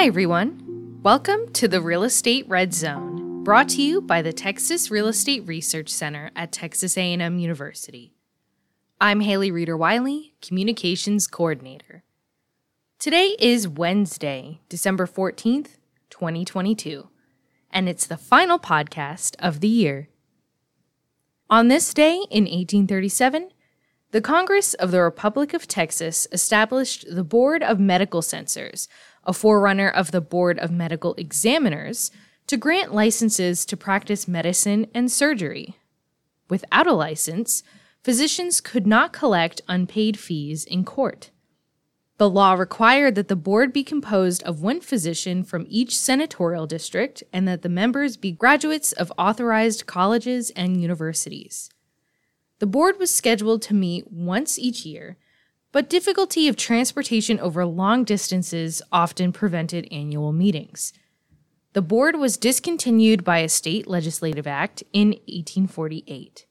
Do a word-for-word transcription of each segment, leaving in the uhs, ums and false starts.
Hi everyone, welcome to the Real Estate Red Zone, brought to you by the Texas Real Estate Research Center at Texas A and M University. I'm Haley Reeder-Wiley, Communications Coordinator. Today is Wednesday, December fourteenth, twenty twenty-two, and it's the final podcast of the year. On this day in eighteen thirty-seven, the Congress of the Republic of Texas established the Board of Medical Censors, a forerunner of the Board of Medical Examiners, to grant licenses to practice medicine and surgery. Without a license, physicians could not collect unpaid fees in court. The law required that the board be composed of one physician from each senatorial district and that the members be graduates of authorized colleges and universities. The board was scheduled to meet once each year, but difficulty of transportation over long distances often prevented annual meetings. The board was discontinued by a state legislative act in eighteen forty-eight.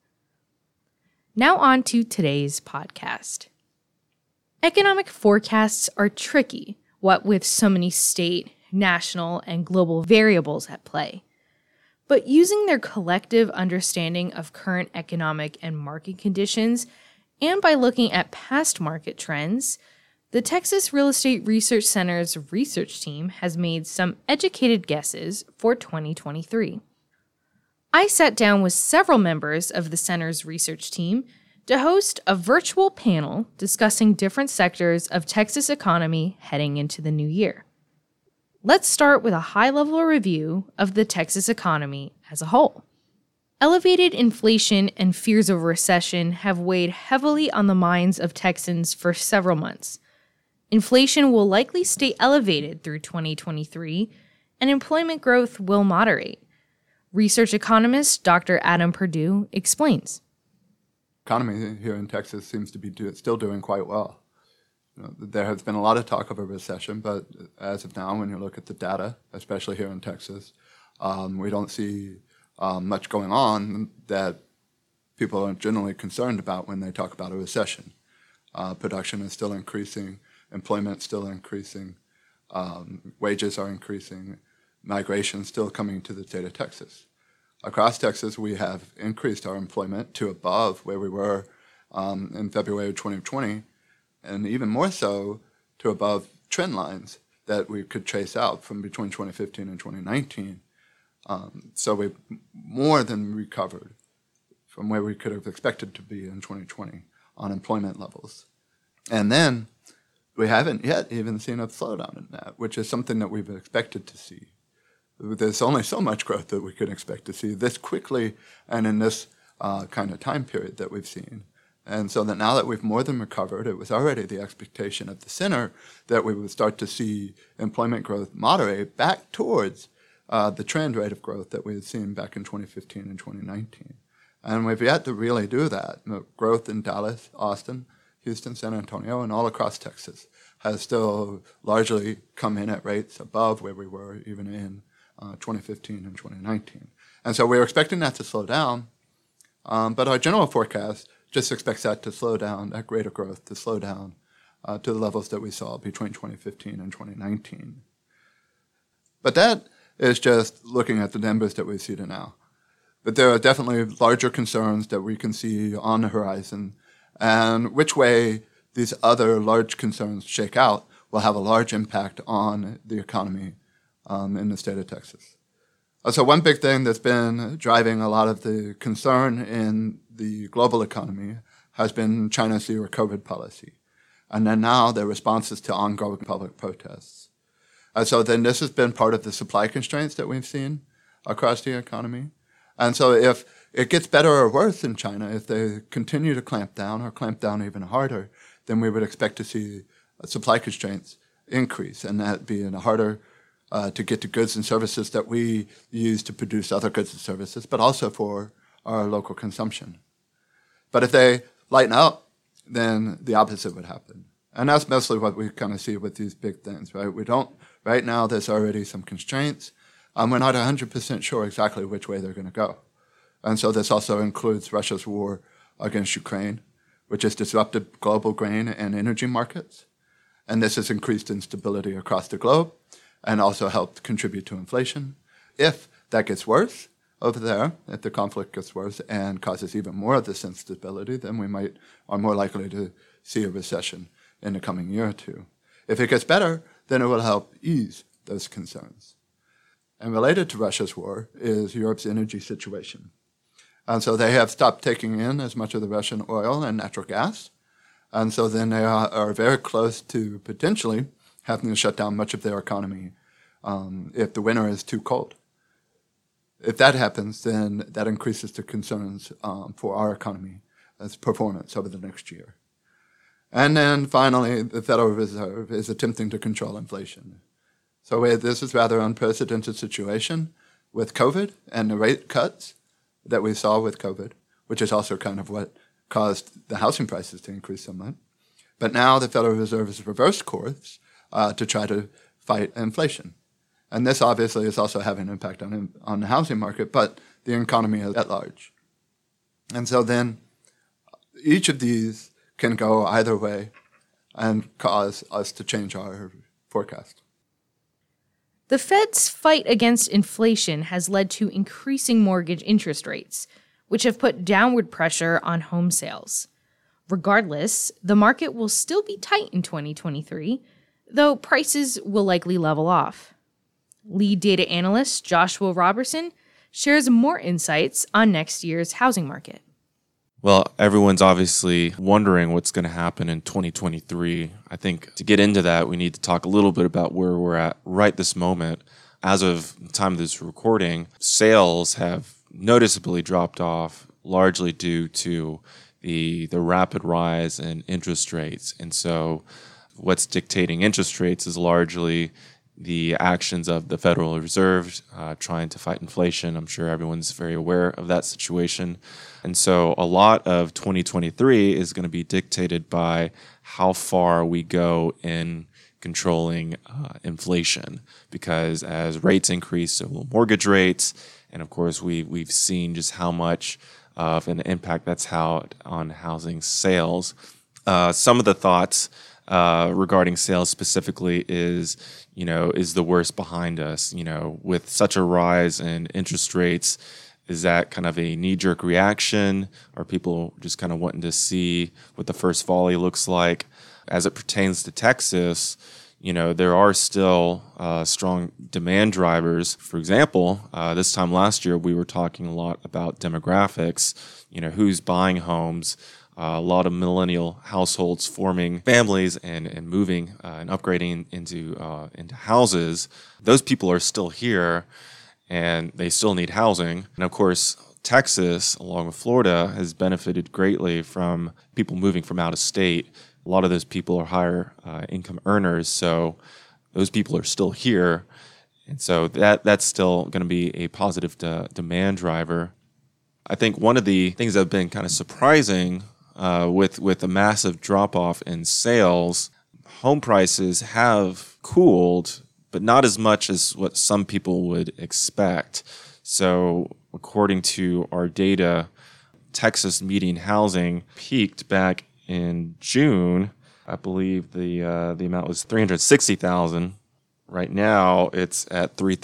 Now on to today's podcast. Economic forecasts are tricky, what with so many state, national, and global variables at play. But using their collective understanding of current economic and market conditions, and by looking at past market trends, the Texas Real Estate Research Center's research team has made some educated guesses for twenty twenty-three. I sat down with several members of the center's research team to host a virtual panel discussing different sectors of Texas economy heading into the new year. Let's start with a high-level review of the Texas economy as a whole. Elevated inflation and fears of recession have weighed heavily on the minds of Texans for several months. Inflation will likely stay elevated through twenty twenty-three, and employment growth will moderate. Research economist Doctor Adam Perdue explains. The economy here in Texas seems to be do- still doing quite well. You know, there has been a lot of talk of a recession, but as of now, when you look at the data, especially here in Texas, um, we don't see Um, much going on that people are generally concerned about when they talk about a recession. Uh, production is still increasing, employment is still increasing, um, wages are increasing, migration is still coming to the state of Texas. Across Texas, we have increased our employment to above where we were um, in February of twenty twenty, and even more so to above trend lines that we could trace out from between twenty fifteen and twenty nineteen. Um, so we've more than recovered from where we could have expected to be in twenty twenty on employment levels. And then we haven't yet even seen a slowdown in that, which is something that we've expected to see. There's only so much growth that we could expect to see this quickly and in this uh, kind of time period that we've seen. And so that now that we've more than recovered, it was already the expectation at the center that we would start to see employment growth moderate back towards Uh, the trend rate of growth that we had seen back in twenty fifteen and twenty nineteen. And we've yet to really do that. The growth in Dallas, Austin, Houston, San Antonio, and all across Texas has still largely come in at rates above where we were even in uh, twenty fifteen and twenty nineteen. And so we were expecting that to slow down, um, but our general forecast just expects that to slow down, that rate of growth to slow down uh, to the levels that we saw between twenty fifteen and twenty nineteen. But that is just looking at the numbers that we see to now. But there are definitely larger concerns that we can see on the horizon, and which way these other large concerns shake out will have a large impact on the economy um, in the state of Texas. So one big thing that's been driving a lot of the concern in the global economy has been China's zero COVID policy, and then now their responses to ongoing public protests. Uh, so then this has been part of the supply constraints that we've seen across the economy. And so if it gets better or worse in China, if they continue to clamp down or clamp down even harder, then we would expect to see supply constraints increase, and that being harder uh, to get to goods and services that we use to produce other goods and services, but also for our local consumption. But if they lighten up, then the opposite would happen. And that's mostly what we kind of see with these big things, right? We don't, right now there's already some constraints. Um, we're not one hundred percent sure exactly which way they're going to go. And so this also includes Russia's war against Ukraine, which has disrupted global grain and energy markets. And this has increased instability across the globe. and also helped contribute to inflation. If that gets worse over there, if the conflict gets worse and causes even more of this instability, then we might are more likely to see a recession in the coming year or two. If it gets better, then it will help ease those concerns. And related to Russia's war is Europe's energy situation. And so they have stopped taking in as much of the Russian oil and natural gas. And so then they are, are very close to potentially having to shut down much of their economy um, if the winter is too cold. If that happens, then that increases the concerns um, for our economy as performance over the next year. And then finally, the Federal Reserve is attempting to control inflation. So this is rather unprecedented situation with COVID and the rate cuts that we saw with COVID, which is also kind of what caused the housing prices to increase somewhat. But now the Federal Reserve has reversed course uh, to try to fight inflation. And this obviously is also having an impact on, on the housing market, but the economy at large. And so then each of these can go either way and cause us to change our forecast. The Fed's fight against inflation has led to increasing mortgage interest rates, which have put downward pressure on home sales. Regardless, the market will still be tight in twenty twenty-three, though prices will likely level off. Lead data analyst Joshua Robertson shares more insights on next year's housing market. Well, everyone's obviously wondering what's going to happen in twenty twenty-three. I think to get into that, we need to talk a little bit about where we're at right this moment. As of the time of this recording, sales have noticeably dropped off, largely due to the, the rapid rise in interest rates. And so what's dictating interest rates is largely the actions of the Federal Reserve uh, trying to fight inflation. I'm sure everyone's very aware of that situation. And so a lot of twenty twenty-three is going to be dictated by how far we go in controlling uh, inflation, because as rates increase, so will mortgage rates. And of course, we, we've seen just how much of an impact that's had on housing sales. Uh, some of the thoughts Uh, regarding sales specifically is, you know, is the worst behind us? You know, with such a rise in interest rates, is that kind of a knee-jerk reaction? Are people just kind of wanting to see what the first volley looks like? As it pertains to Texas, you know, there are still uh, strong demand drivers. For example, uh, this time last year, we were talking a lot about demographics, you know, who's buying homes. Uh, a lot of millennial households forming families and, and moving uh, and upgrading into uh, into houses. Those people are still here, and they still need housing. And of course, Texas, along with Florida, has benefited greatly from people moving from out of state. A lot of those people are higher uh, income earners, so those people are still here. And so that that's still going to be a positive de- demand driver. I think one of the things that have been kind of surprising Uh, with with a massive drop-off in sales, home prices have cooled, but not as much as what some people would expect. So according to our data, Texas median housing peaked back in June. I believe the uh, the amount was three hundred sixty thousand dollars. Right now, it's at three hundred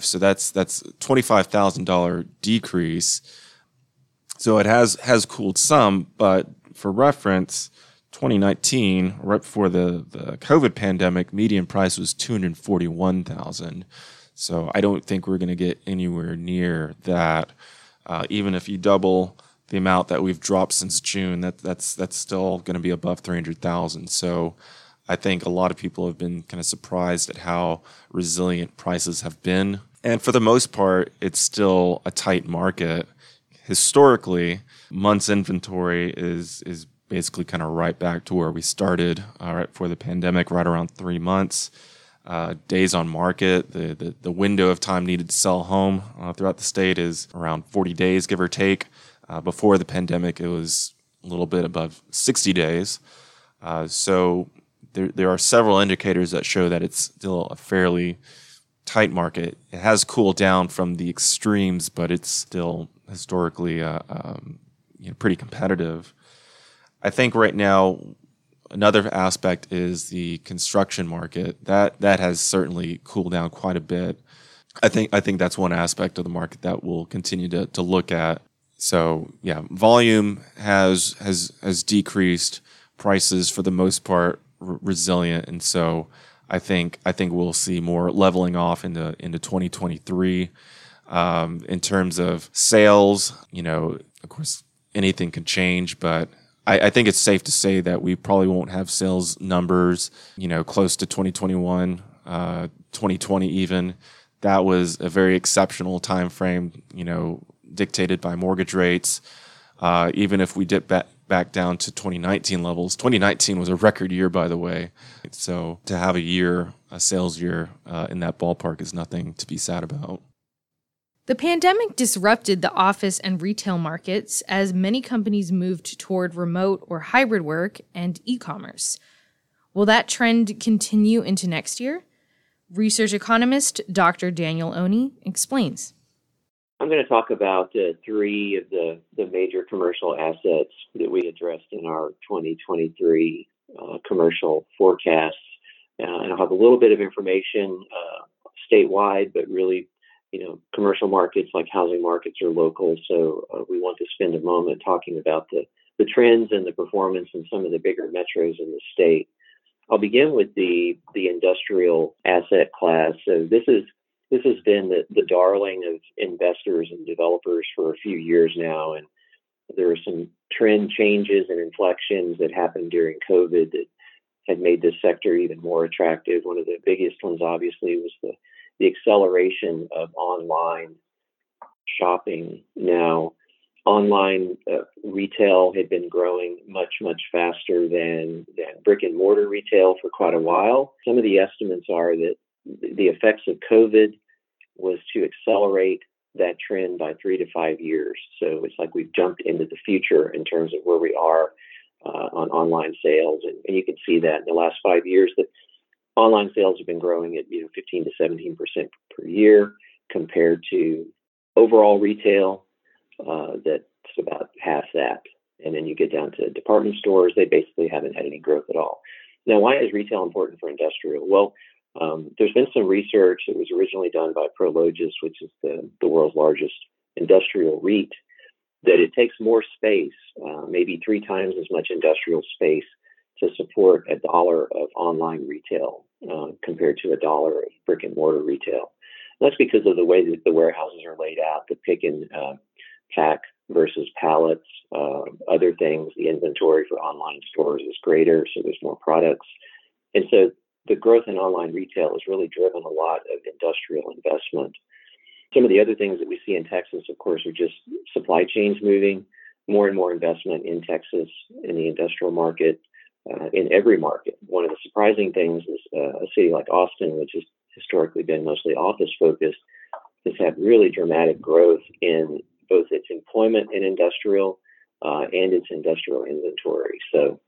thirty-five thousand dollars. So that's that's a twenty-five thousand dollars decrease. So it has has cooled some, but for reference, twenty nineteen, right before the, the COVID pandemic, median price was two hundred forty-one thousand dollars. So I don't think we're going to get anywhere near that. Uh, even if you double the amount that we've dropped since June, that that's that's still going to be above three hundred thousand dollars. So I think a lot of people have been kind of surprised at how resilient prices have been. And for the most part, it's still a tight market. Historically, months inventory is is basically kind of right back to where we started uh, right before the pandemic, right around three months. Uh, days on market, the, the, the window of time needed to sell home uh, throughout the state is around forty days, give or take. Uh, before the pandemic, it was a little bit above sixty days. Uh, so there there are several indicators that show that it's still a fairly tight market. It has cooled down from the extremes, but it's still historically uh, um, you know, pretty competitive. I think right now another aspect is the construction market. That that has certainly cooled down quite a bit. I think I think that's one aspect of the market that we'll continue to to look at. So yeah, volume has has has decreased. Prices for the most part re- resilient, and so I think I think we'll see more leveling off into into twenty twenty-three. Um, in terms of sales, you know, of course, anything can change, but I, I think it's safe to say that we probably won't have sales numbers, you know, close to twenty twenty-one, uh, twenty twenty even. That was a very exceptional time frame, you know, dictated by mortgage rates. Uh, even if we dip back back down to twenty nineteen levels, twenty nineteen was a record year, by the way. So to have a year, a sales year uh, in that ballpark is nothing to be sad about. The pandemic disrupted the office and retail markets as many companies moved toward remote or hybrid work and e-commerce. Will that trend continue into next year? Research economist Doctor Daniel Oney explains. I'm going to talk about uh, three of the, the major commercial assets that we addressed in our twenty twenty-three uh, commercial forecasts. Uh, and I'll have a little bit of information uh, statewide, but really, you know, commercial markets like housing markets are local, so uh, we want to spend a moment talking about the, the trends and the performance in some of the bigger metros in the state. I'll begin with the the industrial asset class. So this is this has been the, the darling of investors and developers for a few years now, and there are some trend changes and inflections that happened during COVID that had made this sector even more attractive. One of the biggest ones, obviously, was the the acceleration of online shopping. Now, online uh, retail had been growing much, much faster than, than brick and mortar retail for quite a while. Some of the estimates are that the effects of COVID was to accelerate that trend by three to five years. So it's like we've jumped into the future in terms of where we are uh, on online sales. And, and you can see that in the last five years that online sales have been growing at, you know, fifteen to seventeen percent per year compared to overall retail. Uh, that's about half that. And then you get down to department stores. They basically haven't had any growth at all. Now, why is retail important for industrial? Well, um, there's been some research that was originally done by Prologis, which is the, the world's largest industrial REIT, that it takes more space, uh, maybe three times as much industrial space to support a dollar of online retail uh, compared to a dollar of brick and mortar retail. And that's because of the way that the warehouses are laid out, the pick and uh, pack versus pallets, uh, other things. The inventory for online stores is greater, so there's more products. And so the growth in online retail has really driven a lot of industrial investment. Some of the other things that we see in Texas, of course, are just supply chains moving, more and more investment in Texas in the industrial market. Uh, in every market. One of the surprising things is uh, a city like Austin, which has historically been mostly office-focused, has had really dramatic growth in both its employment and industrial uh, and its industrial inventory. So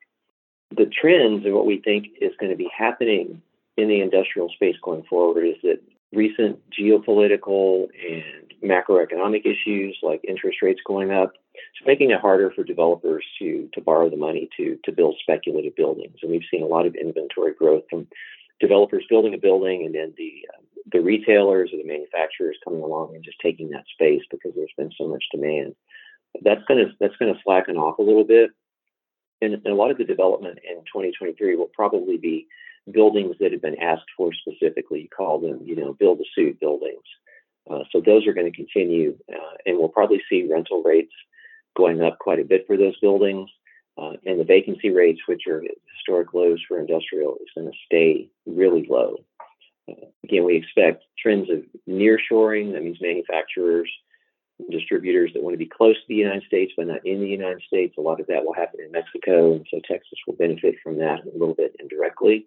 the trends and what we think is going to be happening in the industrial space going forward is that recent geopolitical and macroeconomic issues like interest rates going up, it's making it harder for developers to to borrow the money to to build speculative buildings. And we've seen a lot of inventory growth from developers building a building and then the uh, the retailers or the manufacturers coming along and just taking that space because there's been so much demand. That's going to that's going to slacken off a little bit. And, and a lot of the development in twenty twenty-three will probably be buildings that have been asked for specifically. You call them, you know, build-to-suit buildings. Uh, so those are going to continue, uh, and we'll probably see rental rates going up quite a bit for those buildings, uh, and the vacancy rates, which are historic lows for industrial, is going to stay really low. Uh, again, we expect trends of nearshoring. That means manufacturers, distributors that want to be close to the United States but not in the United States. A lot of that will happen in Mexico, and so Texas will benefit from that a little bit indirectly.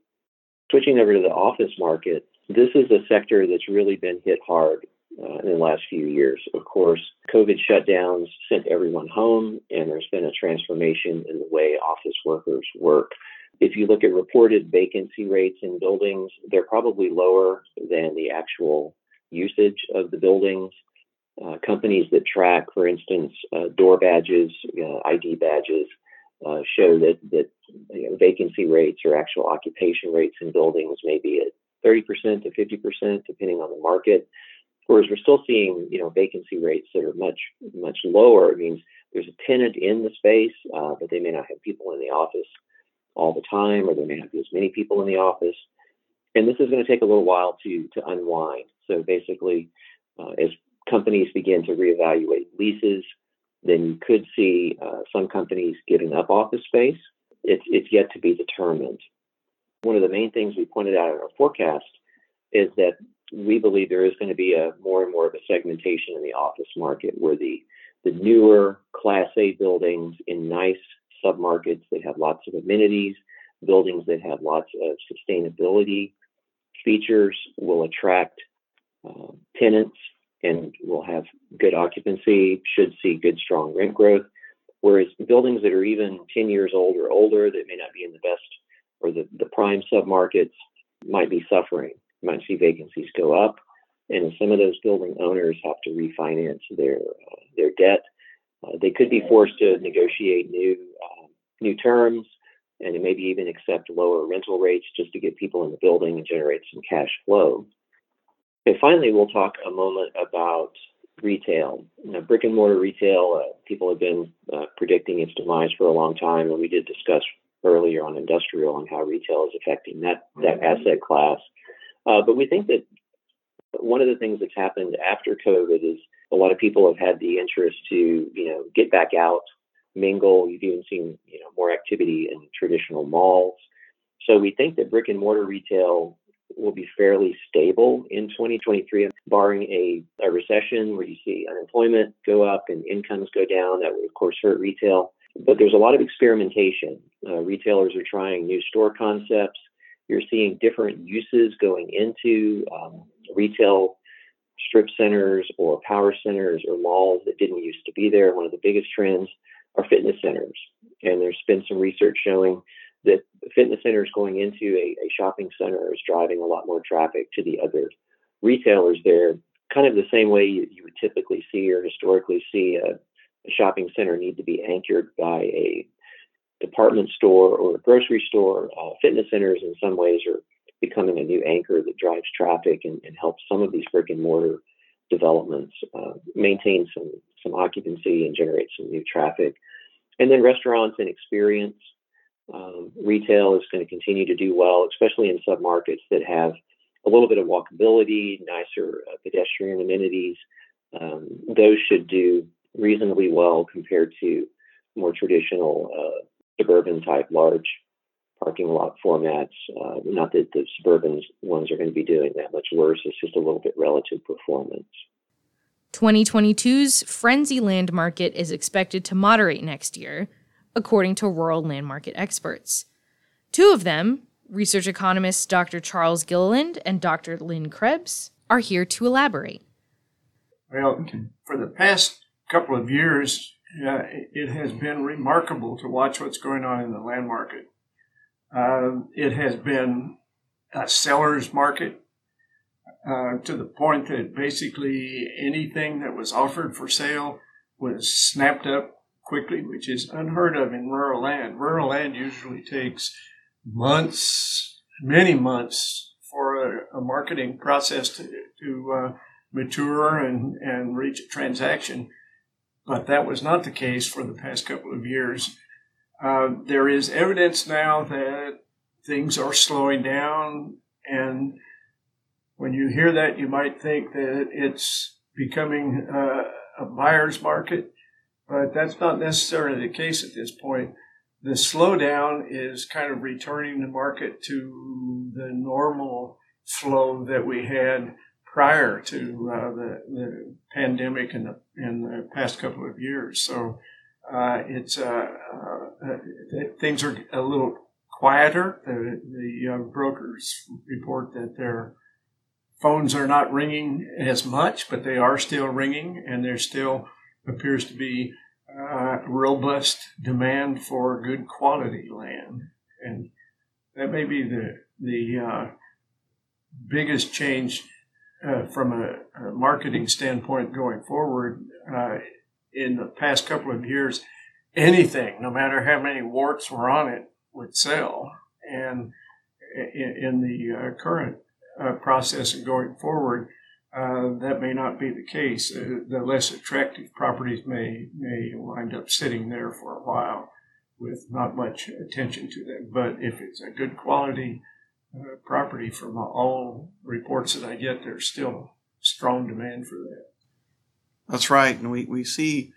Switching over to the office market, this is a sector that's really been hit hard uh, in the last few years. Of course, COVID shutdowns sent everyone home, and there's been a transformation in the way office workers work. If you look at reported vacancy rates in buildings, they're probably lower than the actual usage of the buildings. Uh, companies that track, for instance, uh, door badges, you know, I D badges, uh, show that, that you know, vacancy rates or actual occupation rates in buildings may be at thirty percent to fifty percent, depending on the market. Whereas we're still seeing, you know, vacancy rates that are much, much lower. It means there's a tenant in the space, uh, but they may not have people in the office all the time, or there may not be as many people in the office. And this is going to take a little while to to unwind. So basically, uh, as companies begin to reevaluate leases, then you could see uh, some companies giving up office space. It's it's yet to be determined. One of the main things we pointed out in our forecast is that we believe there is going to be a more and more of a segmentation in the office market, where the the newer Class A buildings in nice submarkets that have lots of amenities, buildings that have lots of sustainability features, will attract uh, tenants and will have good occupancy, should see good, strong rent growth. Whereas buildings that are even ten years old or older, that may not be in the best or the, the prime submarkets, might be suffering, might see vacancies go up. And some of those building owners have to refinance their uh, their debt. Uh, they could be forced to negotiate new uh, new terms, and maybe even accept lower rental rates just to get people in the building and generate some cash flow. And finally, we'll talk a moment about retail. You know, brick and mortar retail, uh, people have been uh, predicting its demise for a long time, and we did discuss earlier on industrial and how retail is affecting that, that asset class. Uh, but we think that one of the things that's happened after COVID is a lot of people have had the interest to, you know, get back out, mingle. You've even seen, you know, more activity in traditional malls. So we think that brick and mortar retail will be fairly stable in twenty twenty-three, barring a, a recession where you see unemployment go up and incomes go down. That would, of course, hurt retail. But there's a lot of experimentation. Uh, retailers are trying new store concepts. You're seeing different uses going into um, retail strip centers or power centers or malls that didn't used to be there. One of the biggest trends are fitness centers. And there's been some research showing that fitness centers going into a, a shopping center is driving a lot more traffic to the other retailers there, kind of the same way you, you would typically see or historically see a, a shopping center need to be anchored by a department store or a grocery store. Uh, fitness centers in some ways are becoming a new anchor that drives traffic and, and helps some of these brick and mortar developments uh, maintain some some occupancy and generate some new traffic. And then restaurants and experience um, retail is going to continue to do well, especially in submarkets that have a little bit of walkability, nicer uh, pedestrian amenities. Um, those should do reasonably well compared to more traditional uh, suburban type large parking lot formats. Uh, not that the suburban ones are going to be doing that much worse. It's just a little bit relative performance. twenty twenty-two's frenzy land market is expected to moderate next year, according to rural land market experts. Two of them, research economists Doctor Charles Gilliland and Doctor Lynn Krebs, are here to elaborate. Well, for the past couple of years, uh, it has been remarkable to watch what's going on in the land market. Uh, it has been a seller's market uh, to the point that basically anything that was offered for sale was snapped up quickly, which is unheard of in rural land. Rural land usually takes months, many months, for a, a marketing process to, to uh, mature and, and reach a transaction. But that was not the case for the past couple of years. Uh, there is evidence now that things are slowing down, and when you hear that, you might think that it's becoming uh, a buyer's market, but that's not necessarily the case at this point. The slowdown is kind of returning the market to the normal flow that we had prior to uh, the, the pandemic and the, and the past couple of years. So Uh, it's uh, uh, things are a little quieter. The, the uh, brokers report that their phones are not ringing as much, but they are still ringing, and there still appears to be uh, robust demand for good quality land, and that may be the the uh, biggest change uh, from a, a marketing standpoint going forward. Uh, In the past couple of years, anything, no matter how many warts were on it, would sell. And in, in the uh, current uh, process and going forward, uh, that may not be the case. Uh, the less attractive properties may may wind up sitting there for a while with not much attention to them. But if it's a good quality uh, property, from all reports that I get, there's still strong demand for that. That's right. And we, we see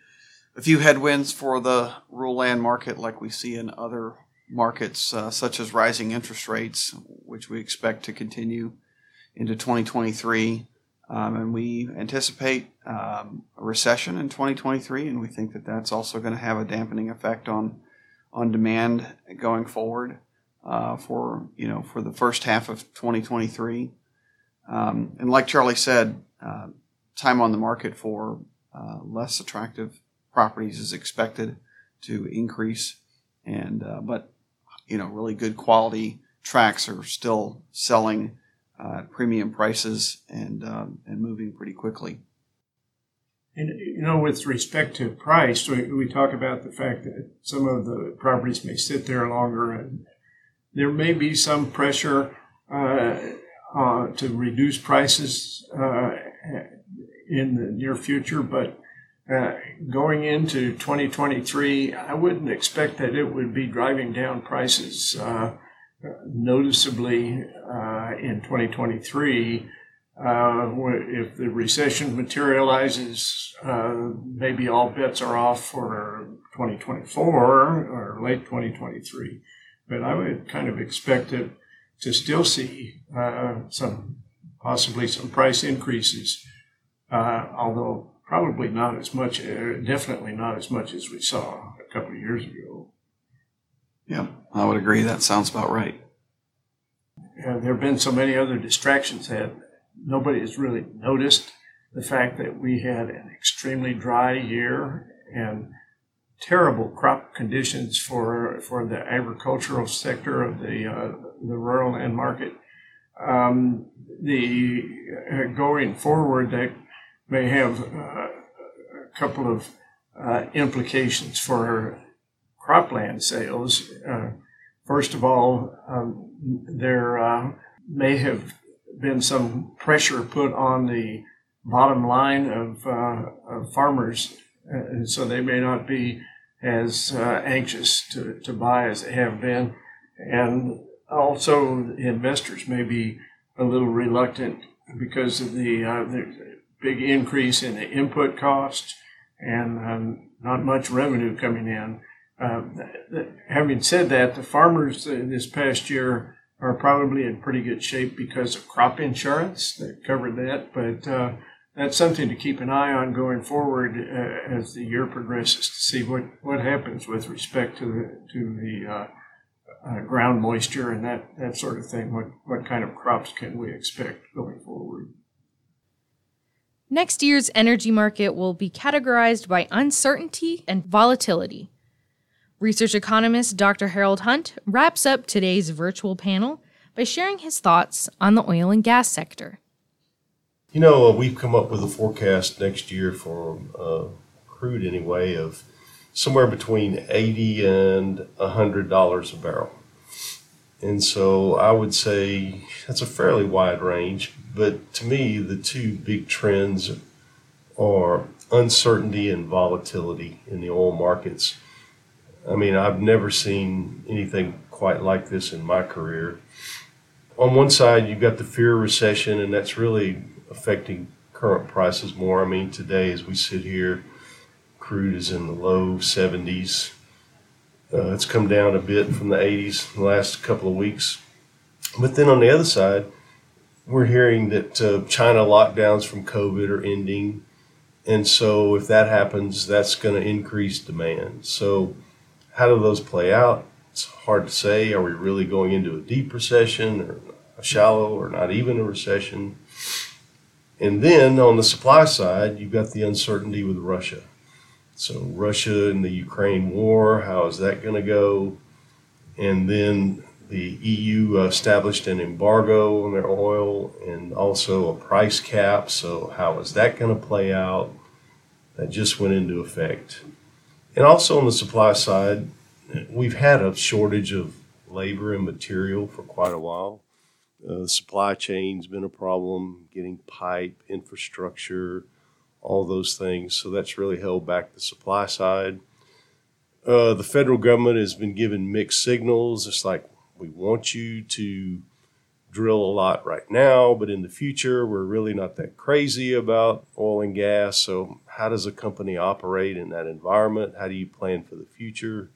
a few headwinds for the rural land market like we see in other markets, uh, such as rising interest rates, which we expect to continue into twenty twenty-three. Um, and we anticipate um, a recession in twenty twenty-three, and we think that that's also going to have a dampening effect on on demand going forward uh, for, you know, for the first half of twenty twenty-three. Um, and like Charlie said, uh, time on the market for uh, less attractive properties is expected to increase, and uh, but you know, really good quality tracts are still selling uh, at premium prices and um, and moving pretty quickly. And you know, with respect to price, we, we talk about the fact that some of the properties may sit there longer, and there may be some pressure uh, uh, to reduce prices uh, in the near future, but Uh, going into twenty twenty-three, I wouldn't expect that it would be driving down prices uh, noticeably uh, in twenty twenty-three. Uh, if the recession materializes, uh, maybe all bets are off for twenty twenty-four or late twenty twenty-three. But I would kind of expect it to still see uh, some, possibly some price increases, uh, although probably not as much, definitely not as much as we saw a couple of years ago. Yeah, I would agree. That sounds about right. And there have been so many other distractions that nobody has really noticed the fact that we had an extremely dry year and terrible crop conditions for for the agricultural sector of the uh, the rural land market. Um, the uh, going forward, that may have uh, a couple of uh, implications for cropland sales. Uh, first of all, um, there uh, may have been some pressure put on the bottom line of, uh, of farmers, and so they may not be as uh, anxious to, to buy as they have been. And also, investors may be a little reluctant because of the, uh, the big increase in the input costs and um, not much revenue coming in. Uh, th- having said that, the farmers uh, this past year are probably in pretty good shape because of crop insurance that covered that, but uh, that's something to keep an eye on going forward uh, as the year progresses, to see what, what happens with respect to the, to the uh, uh, ground moisture and that, that sort of thing. What, what kind of crops can we expect going forward? Next year's energy market will be categorized by uncertainty and volatility. Research economist Doctor Harold Hunt wraps up today's virtual panel by sharing his thoughts on the oil and gas sector. You know, uh, we've come up with a forecast next year for uh, crude anyway of somewhere between eighty dollars and one hundred dollars a barrel. And so I would say that's a fairly wide range. But to me, the two big trends are uncertainty and volatility in the oil markets. I mean, I've never seen anything quite like this in my career. On one side, you've got the fear of recession, and that's really affecting current prices more. I mean, today, as we sit here, crude is in the low seventies. Uh, it's come down a bit from the eighties in the last couple of weeks. But then on the other side, we're hearing that uh, China lockdowns from COVID are ending. And so if that happens, that's going to increase demand. So how do those play out? It's hard to say. Are we really going into a deep recession or a shallow or not even a recession? And then on the supply side, you've got the uncertainty with Russia. So Russia and the Ukraine war, how is that going to go? And then the E U established an embargo on their oil and also a price cap. So how is that going to play out? That just went into effect. And also on the supply side, we've had a shortage of labor and material for quite a while. Uh, supply chain's been a problem, getting pipe, infrastructure, all those things. So that's really held back the supply side. Uh, the federal government has been given mixed signals. It's like, we want you to drill a lot right now, but in the future, we're really not that crazy about oil and gas. So how does a company operate in that environment? How do you plan for the future?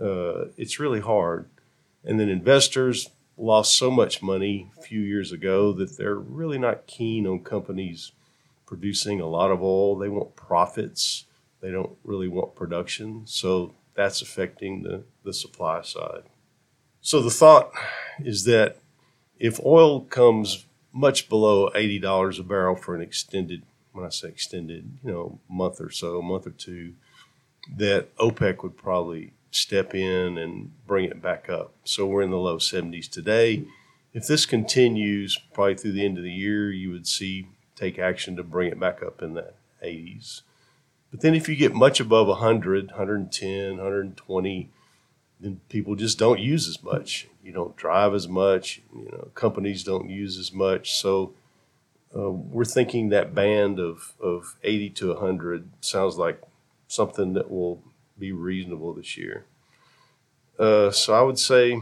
Uh, it's really hard. And then investors lost so much money a few years ago that they're really not keen on companies producing a lot of oil. They want profits. They don't really want production. So that's affecting the, the supply side. So the thought is that if oil comes much below eighty dollars a barrel for an extended, when I say extended, you know, month or so, month or two, that OPEC would probably step in and bring it back up. So we're in the low seventies today. If this continues probably through the end of the year, you would see take action to bring it back up in the eighties. But then if you get much above one hundred, one ten, one twenty, then people just don't use as much. You don't drive as much. You know, companies don't use as much. So uh, we're thinking that band of, of eighty to one hundred sounds like something that will be reasonable this year. Uh, so I would say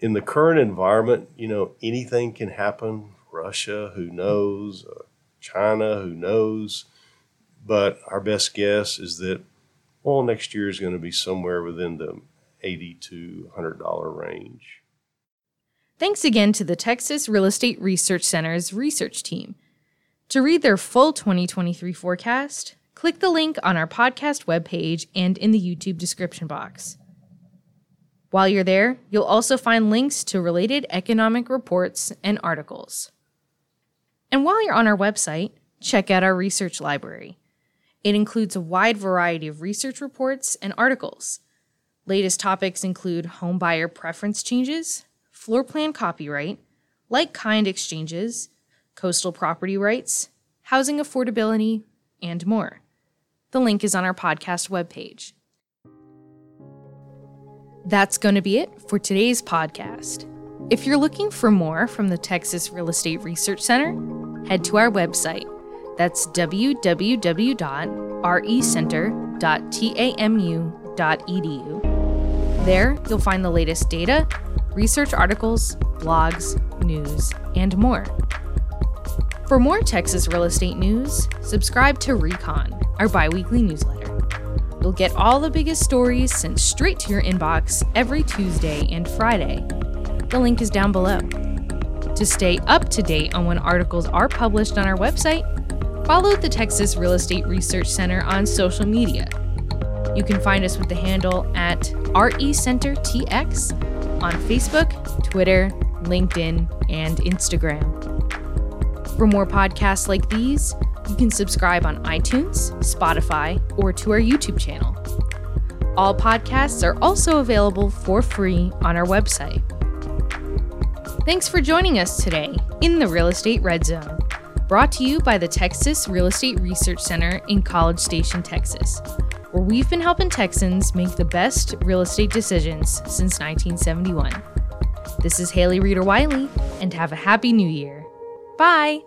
in the current environment, you know, anything can happen. Russia, who knows? Uh, China, who knows? But our best guess is that oil next year is going to be somewhere within the eighty dollars to one hundred dollars range. Thanks again to the Texas Real Estate Research Center's research team. To read their full twenty twenty-three forecast, click the link on our podcast webpage and in the YouTube description box. While you're there, you'll also find links to related economic reports and articles. And while you're on our website, check out our research library. It includes a wide variety of research reports and articles. Latest topics include homebuyer preference changes, floor plan copyright, like-kind exchanges, coastal property rights, housing affordability, and more. The link is on our podcast webpage. That's going to be it for today's podcast. If you're looking for more from the Texas Real Estate Research Center, head to our website. That's w w w dot r e center dot t a m u dot e d u. There, you'll find the latest data, research articles, blogs, news, and more. For more Texas real estate news, subscribe to Recon, our bi-weekly newsletter. You'll get all the biggest stories sent straight to your inbox every Tuesday and Friday. The link is down below. To stay up to date on when articles are published on our website, follow the Texas Real Estate Research Center on social media. You can find us with the handle at R E Center T X on Facebook, Twitter, LinkedIn, and Instagram. For more podcasts like these, you can subscribe on iTunes, Spotify, or to our YouTube channel. All podcasts are also available for free on our website. Thanks for joining us today in the Real Estate Red Zone, brought to you by the Texas Real Estate Research Center in College Station, Texas, where we've been helping Texans make the best real estate decisions since nineteen seventy-one. This is Haley Reeder-Wiley, and have a happy new year. Bye!